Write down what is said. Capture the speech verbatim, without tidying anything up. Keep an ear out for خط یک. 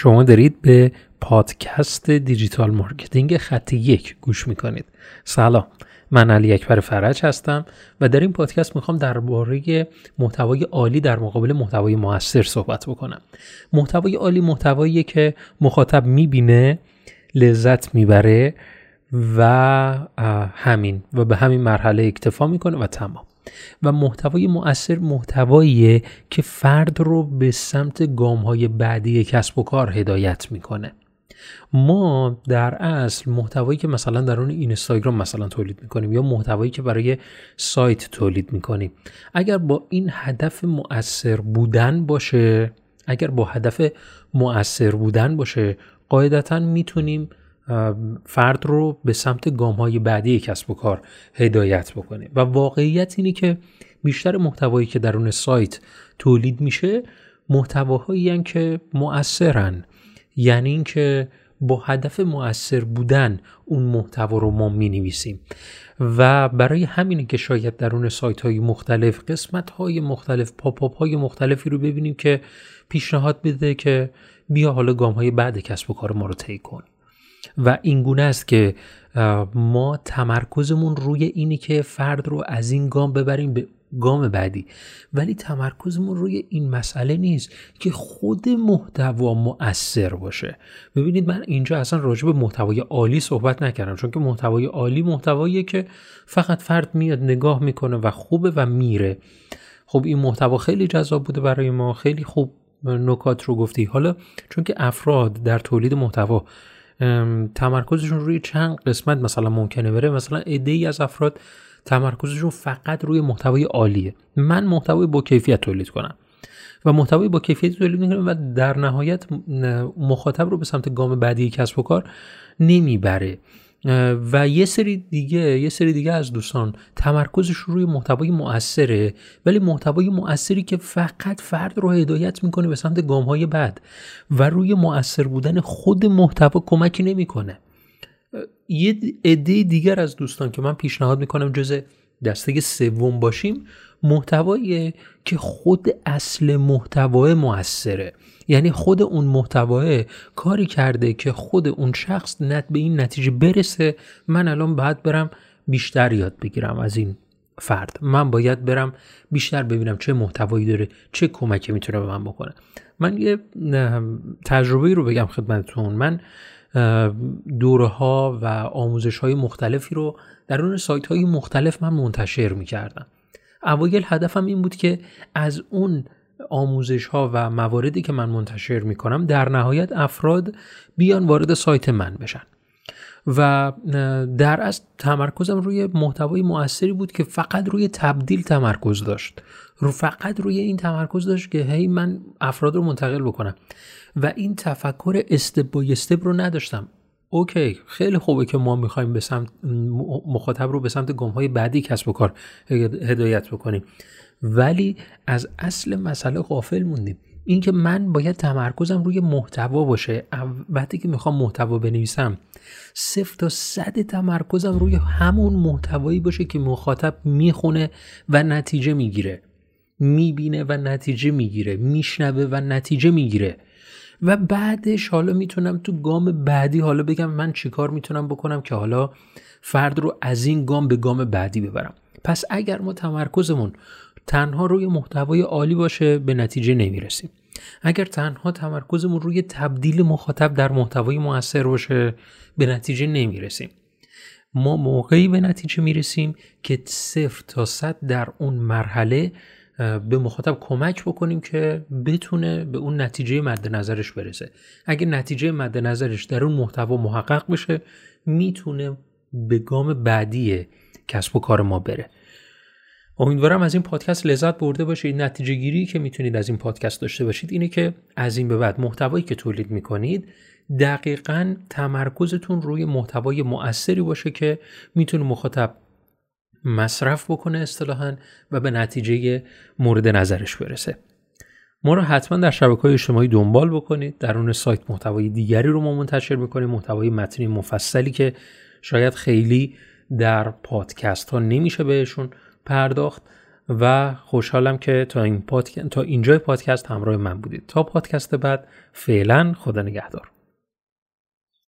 شما دارید به پادکست دیجیتال مارکتینگ خط یک گوش میکنید. سلام، من علی اکبر فرج هستم و در این پادکست میخوام درباره محتوای عالی در مقابل محتوای موثر صحبت بکنم. محتوای عالی محتوایی که مخاطب میبینه، لذت میبره و همین و به همین مرحله اکتفا میکنه و تمام. و محتوای مؤثر محتواییه که فرد رو به سمت گام‌های بعدی کسب و کار هدایت میکنه. ما در اصل محتوایی که مثلا در اون اینستاگرام مثلا تولید میکنیم یا محتوایی که برای سایت تولید میکنیم، اگر با این هدف مؤثر بودن باشه اگر با هدف مؤثر بودن باشه قاعدتاً میتونیم فرد رو به سمت گام‌های بعدی کسب و کار هدایت بکنه. و واقعیت اینه که بیشتر محتوایی که درون سایت تولید میشه محتواهایی هستند که مؤثرن، یعنی اینکه با هدف مؤثر بودن اون محتوا رو ما می‌نویسیم. و برای همینه که شاید درون سایت‌های مختلف قسمت‌های مختلف پاپ‌آپ‌های مختلفی رو ببینیم که پیشنهاد بده که بیا حالا گام‌های بعد کسب و کار ما رو طی کن. و اینگونه است که ما تمرکزمون روی اینی که فرد رو از این گام ببریم به گام بعدی، ولی تمرکزمون روی این مسئله نیست که خود محتوا مؤثر باشه. ببینید، من اینجا اصلا راجع به محتوای عالی صحبت نکردم، چون که محتوای عالی محتواییه که فقط فرد میاد نگاه میکنه و خوبه و میره. خب این محتوا خیلی جذاب بوده برای ما، خیلی خوب نکات رو گفتی. حالا چون که افراد در تولید محتوا تمرکزشون روی چند قسمت مثلا ممکنه بره، مثلا عده‌ای از افراد تمرکزشون فقط روی محتوای عالیه. من محتوای با کیفیت تولید کنم و محتوای با کیفیت تولید می‌کنم و در نهایت مخاطب رو به سمت گام بعدی کسب و کار نمیبره. و یه سری دیگه یه سری دیگه از دوستان تمرکزش روی محتوای مؤثره، ولی محتوای مؤثری که فقط فرد رو هدایت میکنه به سمت گام‌های بعد و روی مؤثر بودن خود محتوا کمکی نمیکنه. یه عده دیگر از دوستان که من پیشنهاد میکنم جزء دسته سوم باشیم، محتوایی که خود اصل محتوا مؤثره، یعنی خود اون محتوا کاری کرده که خود اون شخص نت به این نتیجه برسه من الان باید برم بیشتر یاد بگیرم از این فرد، من باید برم بیشتر ببینم چه محتوایی داره، چه کمکی میتونه به من بکنه. من یه تجربه رو بگم خدمتتون. من دوره‌ها و آموزش‌های مختلفی رو در اون سایت‌های مختلف من منتشر می‌کردم. اوایل هدفم این بود که از اون آموزش‌ها و مواردی که من منتشر می‌کنم در نهایت افراد بیان وارد سایت من بشن و در اصل تمرکزم روی محتوای مؤثری بود که فقط روی تبدیل تمرکز داشت، رو فقط روی این تمرکز داشت که هی من افراد رو منتقل بکنم و این تفکر استپ بای استپ رو نداشتم. اوکی، خیلی خوبه که ما میخوایم به سمت مخاطب رو به سمت گام‌های بعدی کسب و کار هدایت بکنیم، ولی از اصل مسئله غافل موندیم. این که من باید تمرکزم روی محتوا باشه. وقتی که میخوام محتوا بنویسم صفر تا صد تمرکزم روی همون محتوایی باشه که مخاطب میخونه و نتیجه میگیره، میبینه و نتیجه میگیره، میشنوه و نتیجه میگیره. و بعدش حالا میتونم تو گام بعدی حالا بگم من چیکار میتونم بکنم که حالا فرد رو از این گام به گام بعدی ببرم. پس اگر ما تمرکزمون تنها روی محتوای عالی باشه به نتیجه نمیرسیم. اگر تنها تمرکزمون روی تبدیل مخاطب در محتوای مؤثر باشه به نتیجه نمیرسیم. ما موقعی به نتیجه میرسیم که صفر تا صد در اون مرحله به مخاطب کمک بکنیم که بتونه به اون نتیجه مد نظرش برسه. اگه نتیجه مد نظرش در اون محتوا محقق بشه میتونه به گام بعدی کسب و کار ما بره. امیدوارم از این پادکست لذت برده باشید. نتیجه گیری که میتونید از این پادکست داشته باشید اینه که از این به بعد محتوایی که تولید میکنید دقیقاً تمرکزتون روی محتوای مؤثری باشه که میتونه مخاطب مصرف بکنه اصطلاحاً و به نتیجه مورد نظرش برسه. ما رو حتما در شبکه‌های اجتماعی دنبال بکنید. در اون سایت محتوای دیگری رو ما منتشر می‌کنیم، محتوای متنی مفصلی که شاید خیلی در پادکست ها نمیشه بهشون پرداخت و خوشحالم که تا این پادکست تا اینجای پادکست همراه من بودید. تا پادکست بعد، فعلا خدا نگهدار.